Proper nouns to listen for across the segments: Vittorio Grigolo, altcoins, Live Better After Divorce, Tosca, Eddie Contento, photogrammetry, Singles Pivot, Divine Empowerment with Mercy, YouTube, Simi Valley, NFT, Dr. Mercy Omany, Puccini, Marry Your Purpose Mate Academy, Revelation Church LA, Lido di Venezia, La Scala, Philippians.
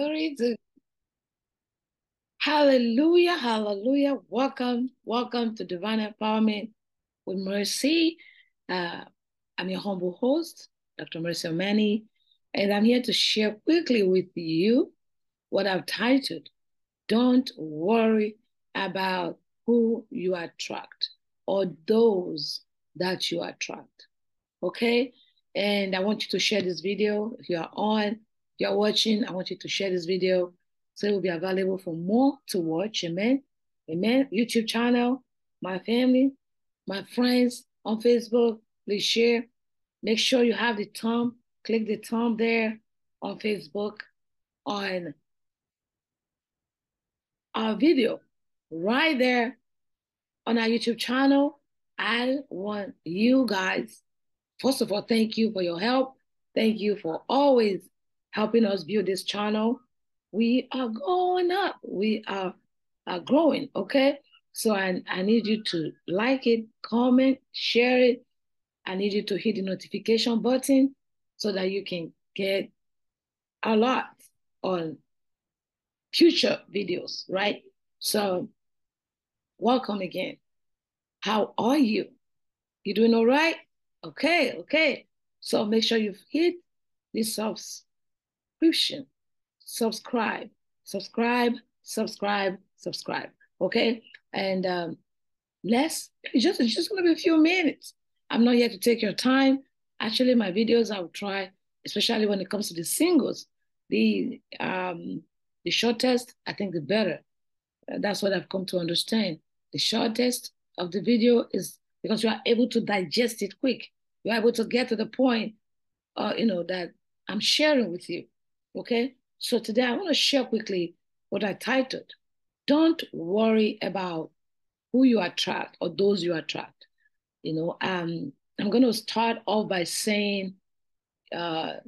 Glory to God. Hallelujah, hallelujah. Welcome to Divine Empowerment with Mercy. I'm your humble host, Dr. Mercy Omany, and I'm here to share quickly with you what I've titled, Don't Worry About Who You Attract or Those That You Attract, okay? And I want you to share this video. If you are on, you're watching, I want you to share this video so it will be available for more to watch. Amen. Amen. YouTube channel, my family, my friends on Facebook, please share. Make sure you have the thumb. Click the thumb there on Facebook, on our video, right there on our YouTube channel. I want you guys, first of all, thank you for your help. Thank you for always helping us build this channel. We are going up. We are growing, okay? So I need you to like it, comment, share it. I need you to hit the notification button so that you can get a lot on future videos, right? So welcome again. How are you? You doing all right? Okay, okay. So make sure you hit the subscription. Subscribe, okay? And it's just gonna be a few minutes. I'm not here to take your time. Actually, my videos, I'll try, especially when it comes to the singles, the shortest, I think the better. That's what I've come to understand. The shortest of the video is because you are able to digest it quick. You're able to get to the point, you know, that I'm sharing with you, okay? So today I want to share quickly what I titled, Don't Worry About Who You Attract or Those You Attract. You know, I'm going to start off by saying there's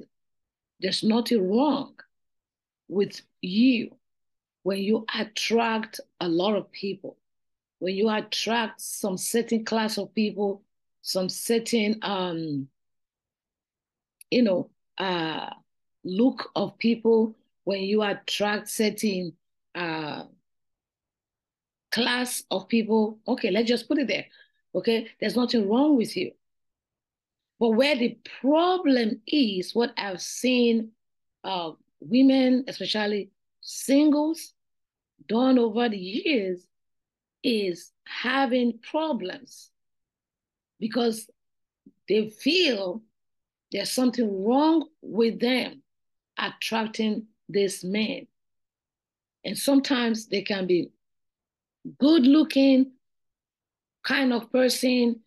nothing wrong with you when you attract a lot of people, when you attract some certain class of people, some certain, you know, look of people, when you attract certain class of people. Okay, let's just put it there, okay? There's nothing wrong with you. But where the problem is, what I've seen women, especially singles, done over the years is having problems because they feel there's something wrong with them attracting this man. And sometimes they can be good looking kind of person,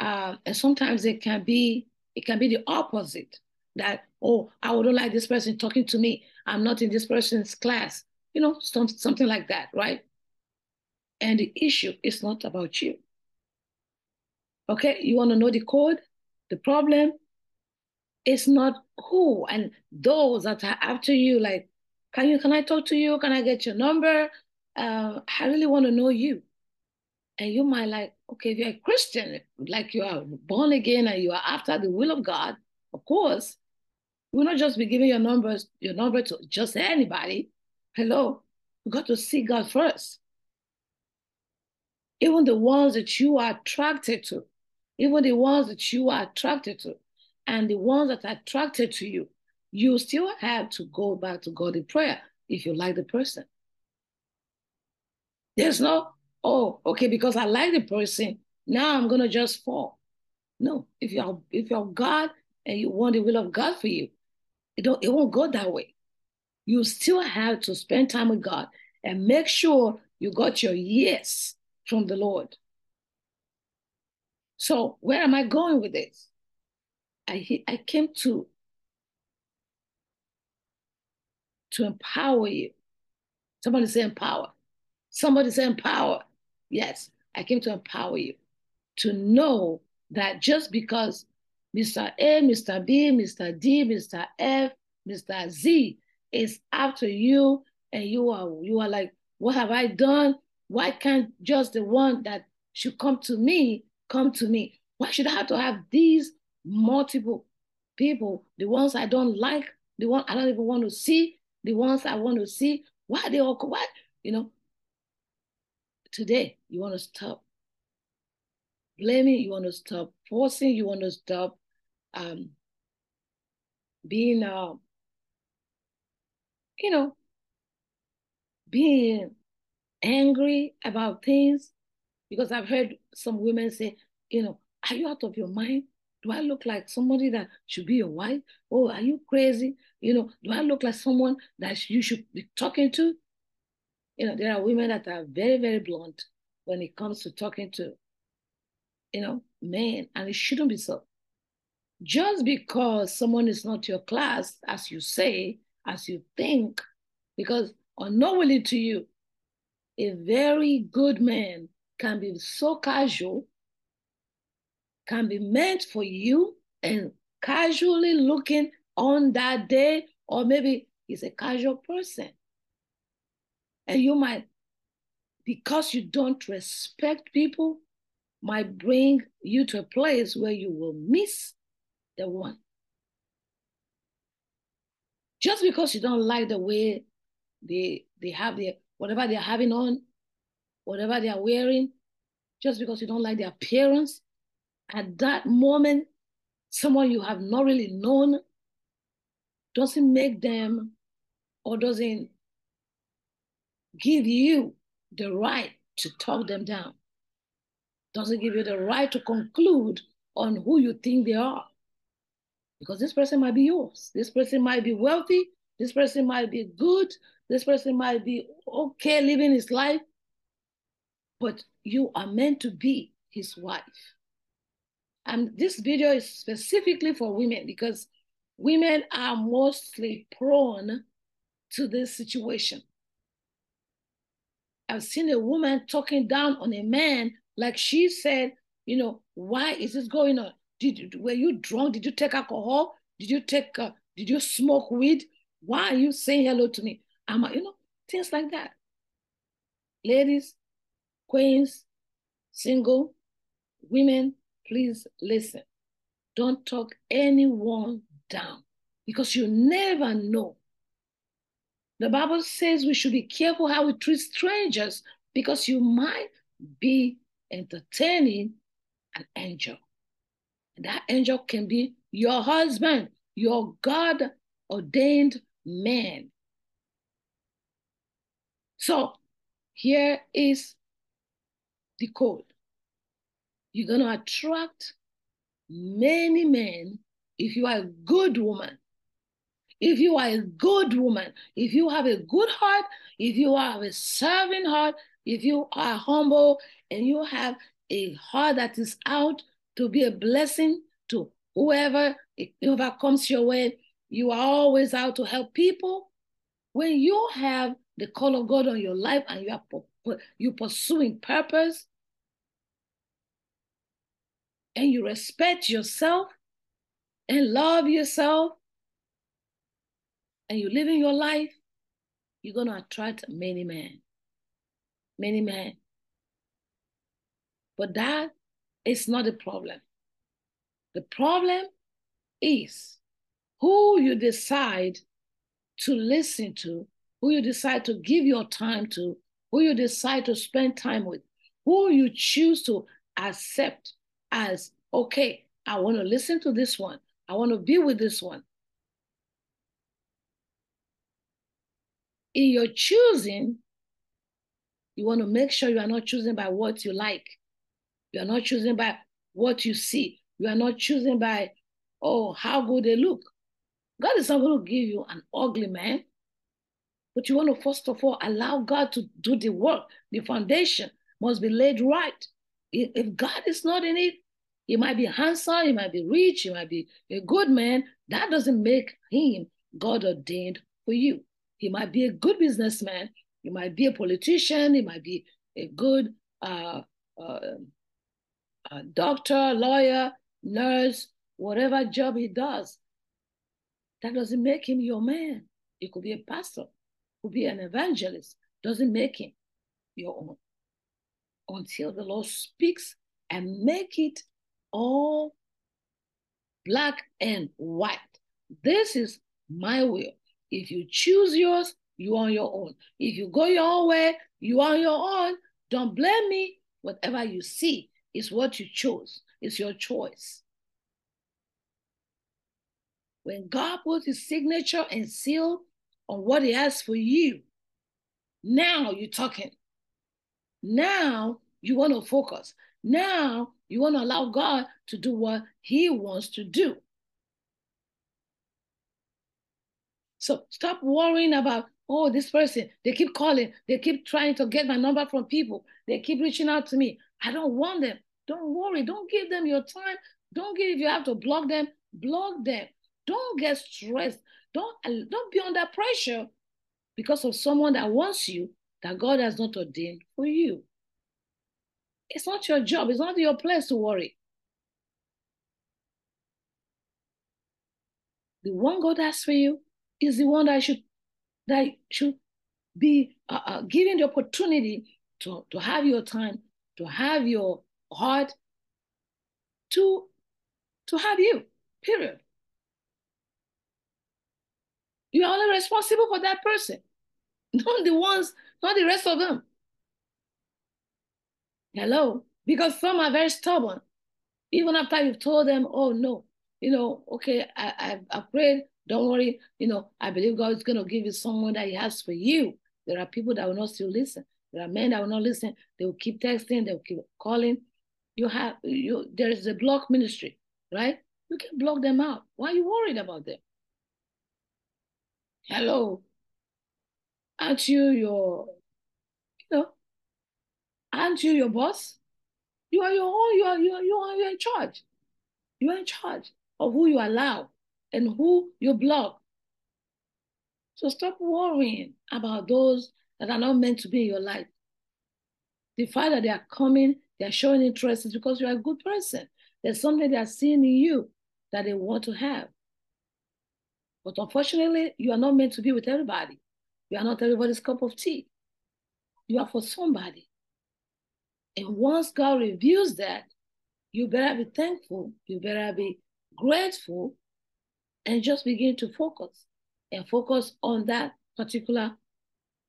and sometimes they can be, it can be the opposite, that, oh, I wouldn't like this person talking to me, I'm not in this person's class, you know, something like that, right? And the issue is not about you, okay? You want to know the code, the problem? It's not who and those that are after you, like, can I talk to you? Can I get your number? I really want to know you. And you might like, okay, if you're a Christian, like you are born again and you are after the will of God, of course, you will not just be giving your number to just anybody. Hello, you got to see God first. Even the ones that you are attracted to, and the ones that are attracted to you, you still have to go back to God in prayer if you like the person. There's no, oh, okay, because I like the person, now I'm going to just fall. No, if you're God and you want the will of God for you, it won't go that way. You still have to spend time with God and make sure you got your yes from the Lord. So where am I going with this? I came to empower you. Somebody say empower. Somebody say empower. Yes, I came to empower you to know that just because Mr. A, Mr. B, Mr. D, Mr. F, Mr. Z is after you and you are like, what have I done? Why can't just the one that should come to me, come to me? Why should I have to have these multiple people, the ones I don't like, the one I don't even want to see, the ones I want to see, why they all, what, you know. Today, you want to stop blaming, you want to stop forcing, you want to stop being, you know, being angry about things. Because I've heard some women say, you know, are you out of your mind? Do I look like somebody that should be your wife? Oh, are you crazy? You know, do I look like someone that you should be talking to? You know, there are women that are very, very blunt when it comes to talking to, you know, men, and it shouldn't be so. Just because someone is not your class, as you say, as you think, because unknowingly to you, a very good man can be so casual, can be meant for you and casually looking on that day, or maybe he's a casual person. And you might, because you don't respect people, might bring you to a place where you will miss the one. Just because you don't like the way they have their, whatever they're having on, whatever they are wearing, just because you don't like their appearance, at that moment, someone you have not really known doesn't make them or doesn't give you the right to talk them down. Doesn't give you the right to conclude on who you think they are. Because this person might be yours. This person might be wealthy. This person might be good. This person might be okay living his life. But you are meant to be his wife. And this video is specifically for women, because women are mostly prone to this situation. I've seen a woman talking down on a man, like she said, you know, why is this going on? Were you drunk? Did you take alcohol? Did you smoke weed? Why are you saying hello to me? You know, things like that. Ladies, queens, single women, please listen. Don't talk anyone down, because you never know. The Bible says we should be careful how we treat strangers, because you might be entertaining an angel. And that angel can be your husband, your God-ordained man. So here is the code. You're going to attract many men if you are a good woman. If you are a good woman, if you have a good heart, if you have a serving heart, if you are humble and you have a heart that is out to be a blessing to whoever, whoever comes your way, you are always out to help people. When you have the call of God on your life and you're pursuing purpose, and you respect yourself and love yourself, and you live in your life, you're going to attract many men. Many men. But that is not the problem. The problem is who you decide to listen to, who you decide to give your time to, who you decide to spend time with, who you choose to accept as, okay, I want to listen to this one. I want to be with this one. In your choosing, you want to make sure you are not choosing by what you like. You are not choosing by what you see. You are not choosing by, oh, how good they look. God is not going to give you an ugly man. But you want to, first of all, allow God to do the work. The foundation must be laid right. If God is not in it, he might be handsome, he might be rich, he might be a good man. That doesn't make him God ordained for you. He might be a good businessman. He might be a politician. He might be a good doctor, lawyer, nurse, whatever job he does. That doesn't make him your man. He could be a pastor, could be an evangelist. Doesn't make him your own. Until the Lord speaks and make it all black and white. This is my will. If you choose yours, you are on your own. If you go your own way, you are on your own. Don't blame me. Whatever you see is what you chose. It's your choice. When God puts his signature and seal on what he has for you, now you're talking. Now you want to focus. Now you want to allow God to do what he wants to do. So stop worrying about, oh, this person, they keep calling. They keep trying to get my number from people. They keep reaching out to me. I don't want them. Don't worry. Don't give them your time. Don't give, if you have to block them, block them. Don't get stressed. Don't be under pressure because of someone that wants you that God has not ordained for you. It's not your job. It's not your place to worry. The one God has for you is the one that should be given the opportunity to have your time, to have your heart, to have you, period. You are only responsible for that person, not the ones, not the rest of them. Hello? Because some are very stubborn. Even after you've told them, oh, no, okay, I prayed, don't worry, I believe God is going to give you someone that he has for you. There are people that will not still listen. There are men that will not listen. They will keep texting. They will keep calling. There is a block ministry, right? You can block them out. Why are you worried about them? Hello? Aren't you your boss? You are your own. You are in charge. You are in charge of who you allow and who you block. So stop worrying about those that are not meant to be in your life. The fact that they are coming, they are showing interest is because you are a good person. There's something they are seeing in you that they want to have. But unfortunately, you are not meant to be with everybody. You are not everybody's cup of tea. You are for somebody. And once God reveals that, you better be thankful, you better be grateful, and just begin to focus. And focus on that particular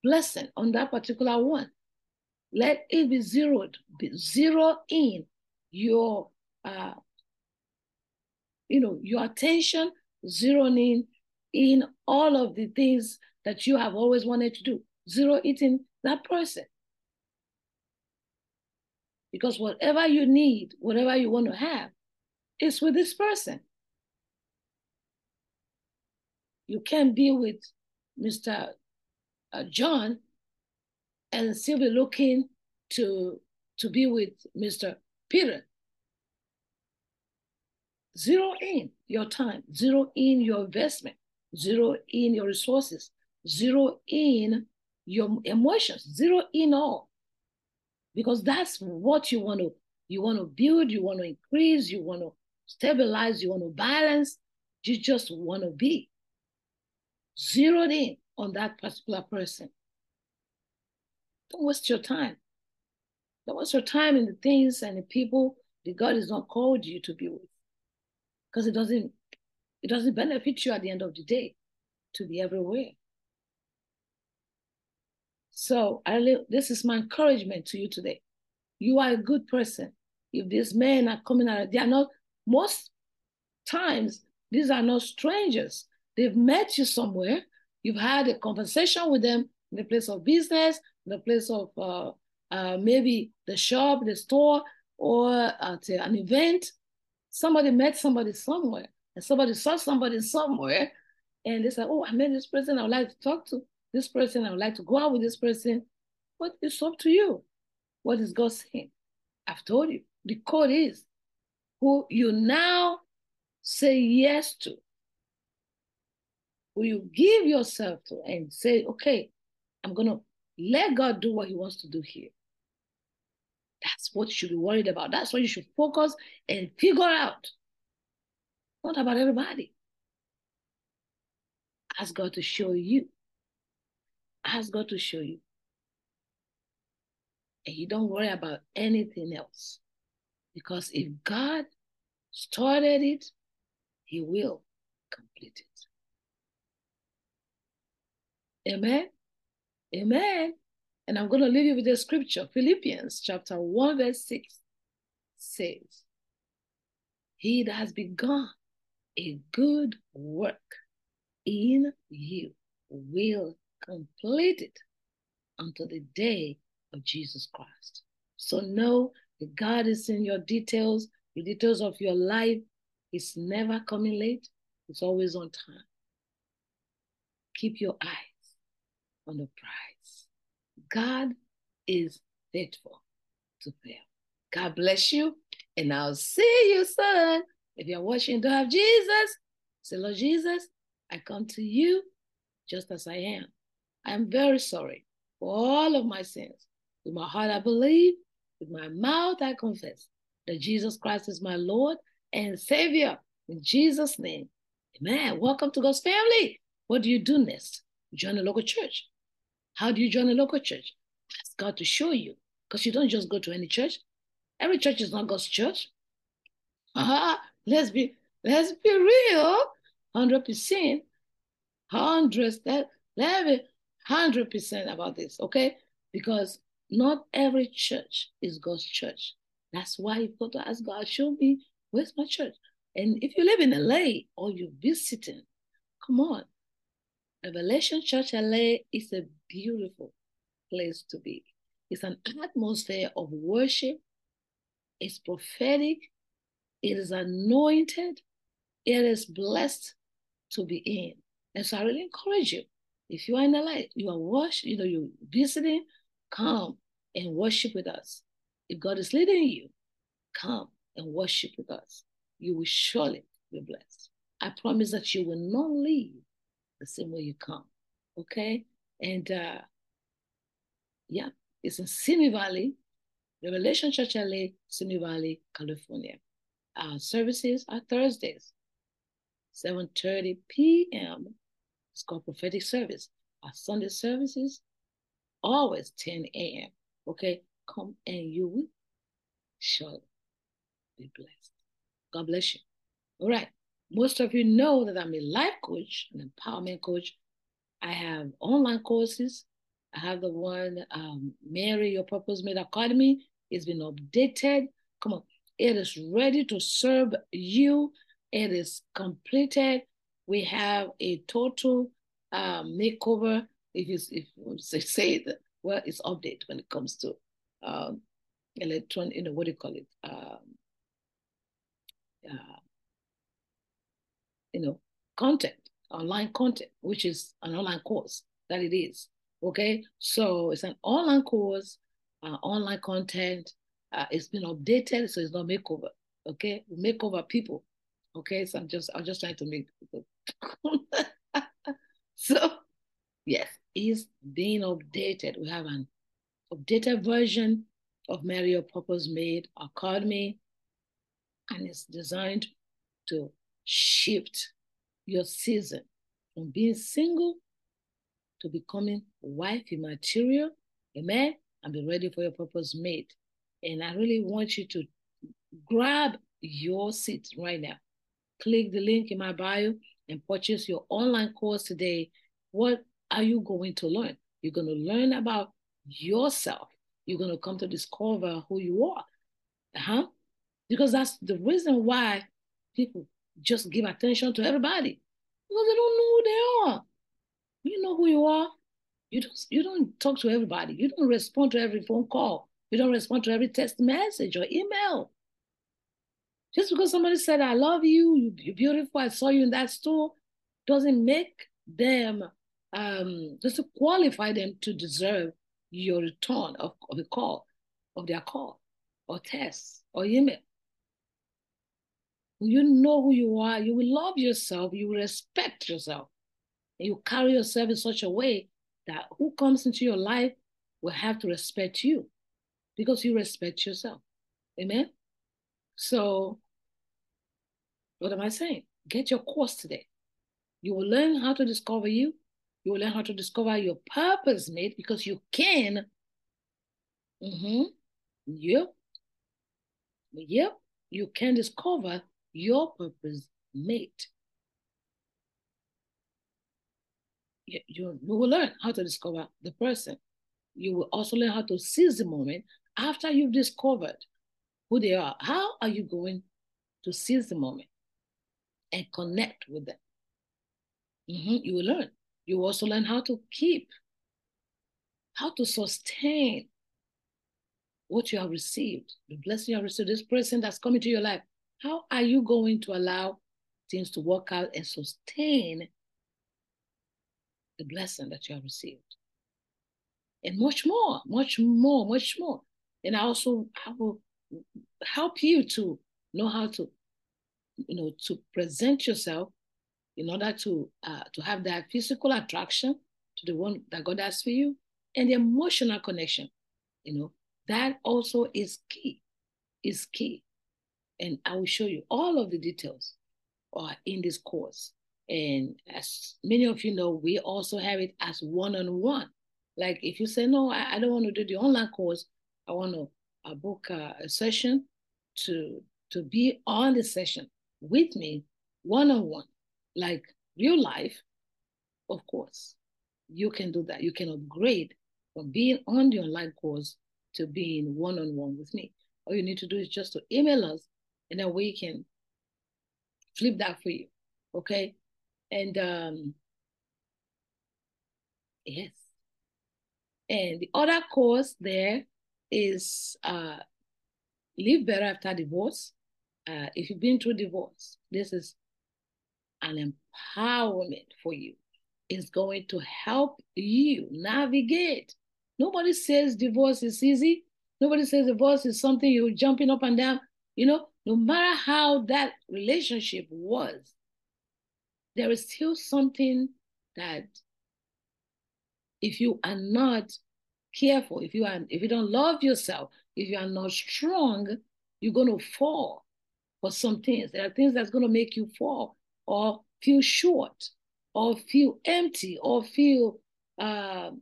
blessing, on that particular one. Let it be zeroed. Zero in your, your attention, zeroing in all of the things that you have always wanted to do. Zero in that person. Because whatever you need, whatever you want to have, is with this person. You can't be with Mr. John and still be looking to be with Mr. Peter. Zero in your time. Zero in your investment. Zero in your resources. Zero in your emotions. Zero in all. Because that's what you want to. You want to build, you want to increase, you want to stabilize, you want to balance. You just want to be zeroed in on that particular person. Don't waste your time. Don't waste your time in the things and the people that God has not called you to be with. Because it doesn't benefit you at the end of the day to be everywhere. So this is my encouragement to you today. You are a good person. If these men are coming out, they are not, most times, these are not strangers. They've met you somewhere. You've had a conversation with them in the place of business, in the place of maybe the shop, the store, or at an event. Somebody met somebody somewhere, and somebody saw somebody somewhere, and they said, oh, I met this person I would like to talk to. This person, I would like to go out with this person. But it's up to you. What is God saying? I've told you. The code is who you now say yes to. Who you give yourself to and say, okay, I'm going to let God do what he wants to do here. That's what you should be worried about. That's what you should focus and figure out. Not about everybody. Ask God to show you. Ask God to show you. And you don't worry about anything else. Because if God started it, he will complete it. Amen. Amen. And I'm going to leave you with the scripture. Philippians chapter 1 verse 6 says, he that has begun a good work in you will complete it until the day of Jesus Christ. So know that God is in your details. The details of your life is never coming late. It's always on time. Keep your eyes on the prize. God is faithful to fail. God bless you, and I'll see you soon. If you're watching, don't have Jesus. Say, Lord Jesus, I come to you just as I am. I'm very sorry for all of my sins. With my heart, I believe. With my mouth, I confess that Jesus Christ is my Lord and Savior. In Jesus' name, amen. Welcome to God's family. What do you do next? Join a local church. How do you join a local church? Ask God to show you, because you don't just go to any church. Every church is not God's church. Let's be real. 100%. 100% about this, okay? Because not every church is God's church. That's why you've got to ask God, show me, where's my church? And if you live in LA or you're visiting, come on. Revelation Church LA is a beautiful place to be. It's an atmosphere of worship. It's prophetic. It is anointed. It is blessed to be in. And so I really encourage you. If you are in LA, you are worship, you're visiting, come and worship with us. If God is leading you, come and worship with us. You will surely be blessed. I promise that you will not leave the same way you come. Okay? And yeah, it's in Simi Valley, Revelation Church LA, Simi Valley, California. Our services are Thursdays, 7:30 p.m. It's called prophetic service. Our Sunday services, always 10 a.m. Okay? Come and you will surely be blessed. God bless you. All right. Most of you know that I'm a life coach, an empowerment coach. I have online courses. I have the one, Marry Your Purpose Mate Academy. It's been updated. Come on. It is ready to serve you. It is completed. We have a total makeover. It's update when it comes to content, online content, which is an online course that it is. Okay, so it's an online course, online content. It's been updated, so it's not makeover. Okay, we makeover people. Okay, so I'm just trying to make people. So yes, it's being updated. We have an updated version of Marry Your Purpose Mate Academy, and it's designed to shift your season from being single to becoming wife material. Amen. And be ready for your purpose mate. And I really want you to grab your seat right now. Click the link in my bio and purchase your online course today. What are you going to learn? You're going to learn about yourself. You're going to come to discover who you are. Because that's the reason why people just give attention to everybody, because they don't know who they are. You know who you are. You don't talk to everybody. You don't respond to every phone call. You don't respond to every text message or email. Just because somebody said, I love you, you're beautiful, I saw you in that store, doesn't make them, doesn't qualify them to deserve your return of their call or text or email. You know who you are, you will love yourself, you will respect yourself, and you carry yourself in such a way that who comes into your life will have to respect you because you respect yourself. Amen? So, what am I saying? Get your course today. You will learn how to discover you. You will learn how to discover your purpose, mate, because you can. Yep. You can discover your purpose mate. you will learn how to discover the person. You will also learn how to seize the moment after you've discovered who they are. How are you going to seize the moment and connect with them? You will learn. You will also learn how to keep, how to sustain what you have received, the blessing you have received, this person that's coming to your life. How are you going to allow things to work out and sustain the blessing that you have received? And much more, much more, much more. And I will help you to know how to, to present yourself in order to have that physical attraction to the one that God has for you, and the emotional connection, that also is key, And I will show you all of the details are in this course. And as many of you know, we also have it as one-on-one. Like if you say, no, I don't want to do the online course, I want to book a session to be on the session with me, one-on-one, like real life, of course. You can do that. You can upgrade from being on the online course to being one-on-one with me. All you need to do is just to email us, and then we can flip that for you, okay? And yes. And the other course there is Live Better After Divorce. If you've been through divorce, this is an empowerment for you. It's going to help you navigate. Nobody says divorce is easy. Nobody says divorce is something you're jumping up and down. No matter how that relationship was, there is still something that if you are not careful, if you don't love yourself, if you are not strong, you're going to fall for some things. There are things that's going to make you fall or feel short or feel empty or feel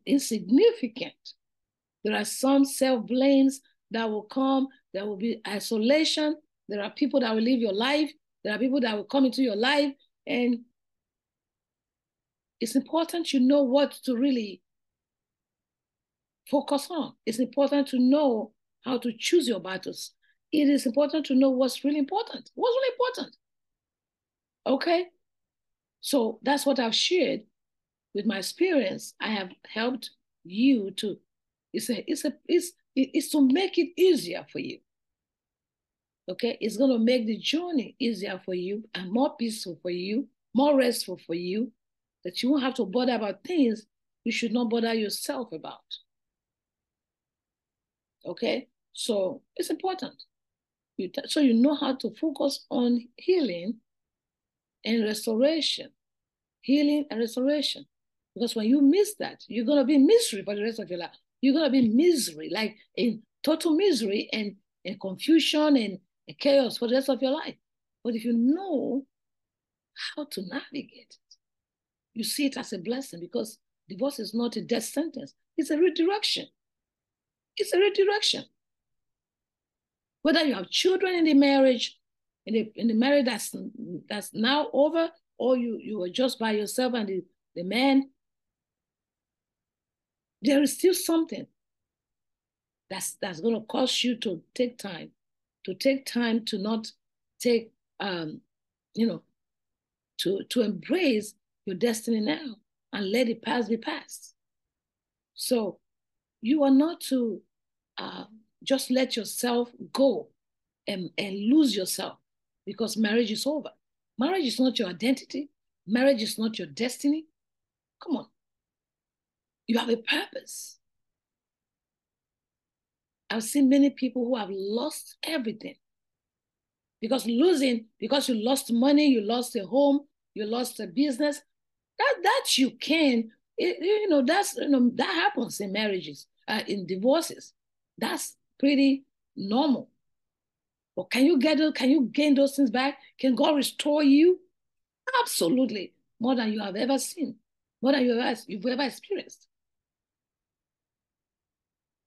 insignificant. There are some self-blames that will come. There will be isolation. There are people that will leave your life. There are people that will come into your life. And it's important you know what to really focus on. It's important to know how to choose your battles. It is important to know what's really important. What's really important? Okay? So that's what I've shared with my experience. I have helped you to, it's to make it easier for you. Okay? It's going to make the journey easier for you and more peaceful for you, more restful for you, that you won't have to bother about things you should not bother yourself about. Okay? So it's important. So you know how to focus on healing and restoration. Healing and restoration. Because when you miss that, you're going to be in misery for the rest of your life. You're going to be in misery, like in total misery and confusion and chaos for the rest of your life. But if you know how to navigate it, you see it as a blessing, because divorce is not a death sentence. It's a redirection. It's a redirection. Whether you have children in the marriage, in the marriage that's now over, or you are just by yourself and the man, there is still something that's going to cause you to take time, to not take, to embrace your destiny now and let the past be past. So you are not to just let yourself go and lose yourself, because marriage is over. Marriage is not your identity. Marriage is not your destiny. Come on. You have a purpose. I've seen many people who have lost everything. Because you lost money, you lost a home, you lost a business, that happens in marriages, in divorces. That's pretty normal. But can you gain those things back? Can God restore you? Absolutely, more than you have ever seen, more than you've ever experienced.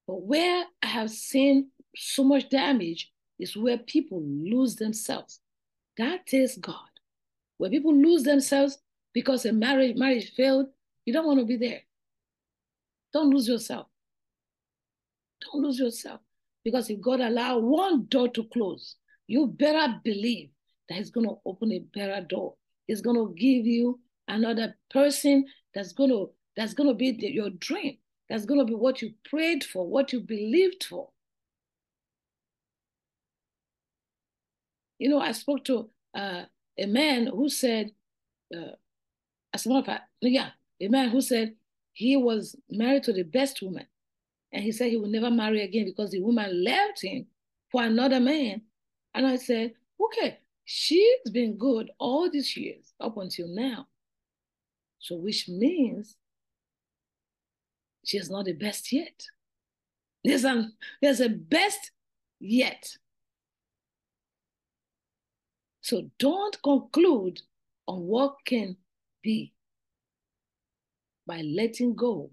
But where I have seen so much damage is where people lose themselves. That is God. Where people lose themselves because a marriage failed, You don't want to be there. Don't lose yourself. Don't lose yourself. Because if God allows one door to close, you better believe that he's going to open a better door. He's going to give you another person that's going to be your dream. That's going to be what you prayed for, what you believed for. You know, I spoke to a man who said, as a matter of fact, a man who said he was married to the best woman. And he said he would never marry again because the woman left him for another man. And I said, okay, she's been good all these years up until now. So which means she's not the best yet. There's a best yet. So don't conclude on what can be by letting go.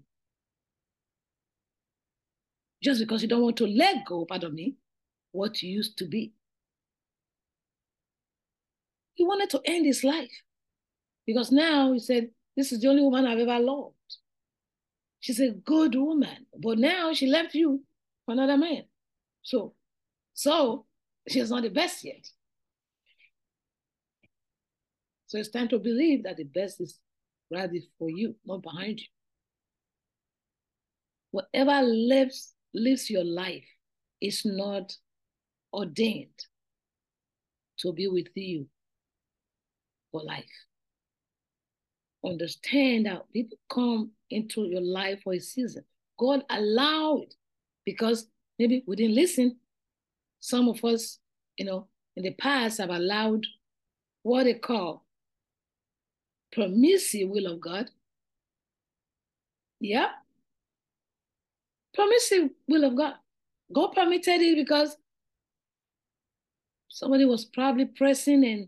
Just because you don't want to let go, what used to be. He wanted to end his life because now he said, this is the only woman I've ever loved. She's a good woman, but now she left you for another man. So she's not the best yet. So it's time to believe that the best is ready for you, not behind you. Whatever lives your life is not ordained to be with you for life. Understand that people come into your life for a season. God allowed it because maybe we didn't listen. Some of us, in the past have allowed what they call permissive will of God. Yeah. Permissive will of God. God permitted it because somebody was probably pressing and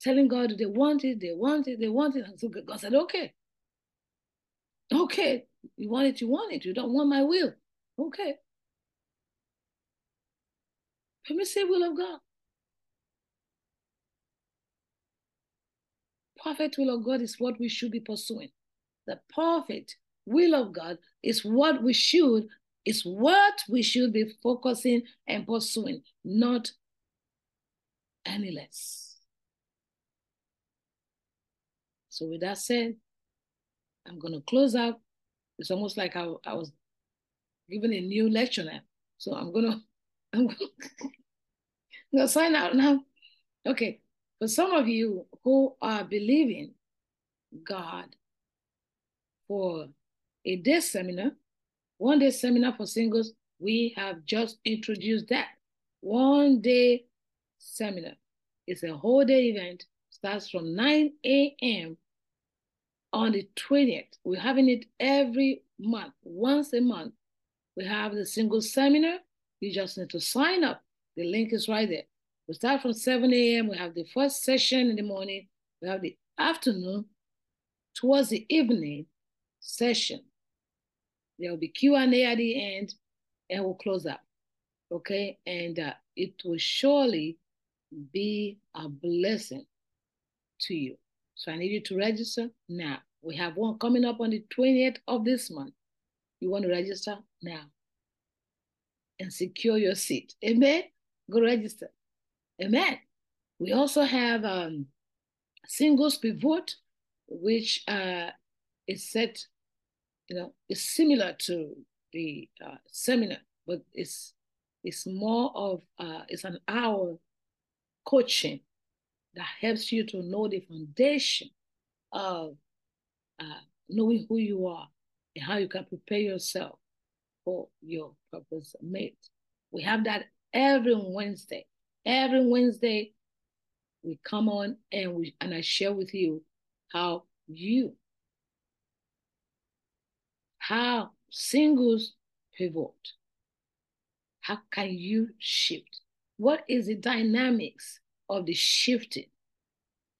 telling God they want it. And so God said, okay. You want it. You don't want my will. Okay. Permissive will of God. Perfect will of God is what we should be pursuing. The perfect will of God is what we should, be focusing and pursuing, not any less. So with that said, I'm going to close out. It's almost like I was given a new lecture now. So I'm going to sign out now. Okay. For some of you who are believing God for a day seminar, one-day seminar for singles, we have just introduced that. One-day seminar. It's a whole day event. Starts from 9 a.m. on the 20th. We're having it every month. Once a month, we have the singles seminar. You just need to sign up. The link is right there. We start from 7 a.m. We have the first session in the morning. We have the afternoon towards the evening session. There will be Q&A at the end, and we'll close up. Okay? And it will surely be a blessing to you. So I need you to register now. We have one coming up on the 20th of this month. You want to register now and secure your seat. Amen? Go register. Amen. We also have Singles Pivot, which is set, it's similar to the seminar, but it's more of, it's an hour coaching that helps you to know the foundation of knowing who you are and how you can prepare yourself for your purpose mate. We have that every Wednesday. Every Wednesday, we come on and I share with you how singles pivot. How can you shift? What is the dynamics of the shifting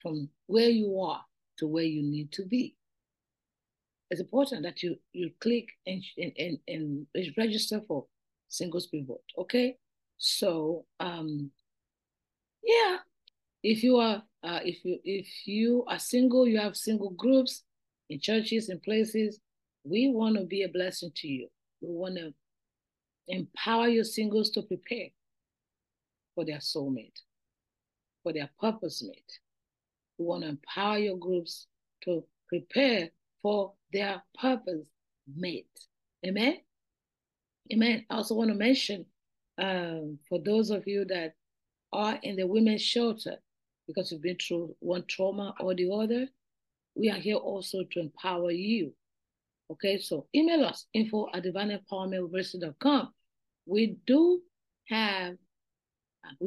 from where you are to where you need to be? It's important that you click and register for Singles Pivot. Okay, so yeah, if you are single, you have single groups. in churches and places. We want to be a blessing to you. We want to empower your singles to prepare for their soulmate, for their purpose mate. We want to empower your groups to prepare for their purpose mate. Amen? Amen. I also want to mention, for those of you that are in the women's shelter, because you've been through one trauma or the other, we are here also to empower you. Okay, so email us, info@divineempowermentwithmercy.com. We do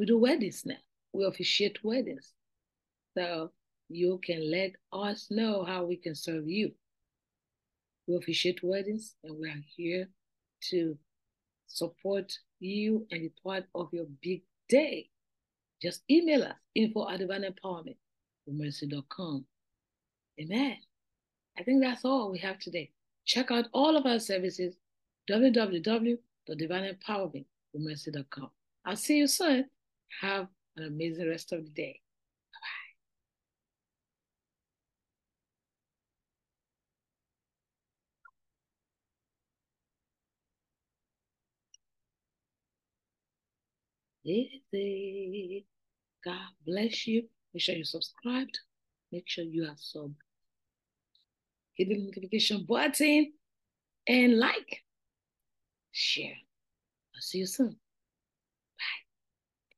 weddings now. We officiate weddings. So you can let us know how we can serve you. We officiate weddings, and we are here to support you and be part of your big day. Just email us, info@divineempowermentwithmercy.com. Amen. I think that's all we have today. Check out all of our services, www.divineempowermentwithmercy.com. I'll see you soon. Have an amazing rest of the day. Bye-bye. God bless you. Make sure you're subscribed. Make sure you are subbed. Hit the notification button and like, share. I'll see you soon.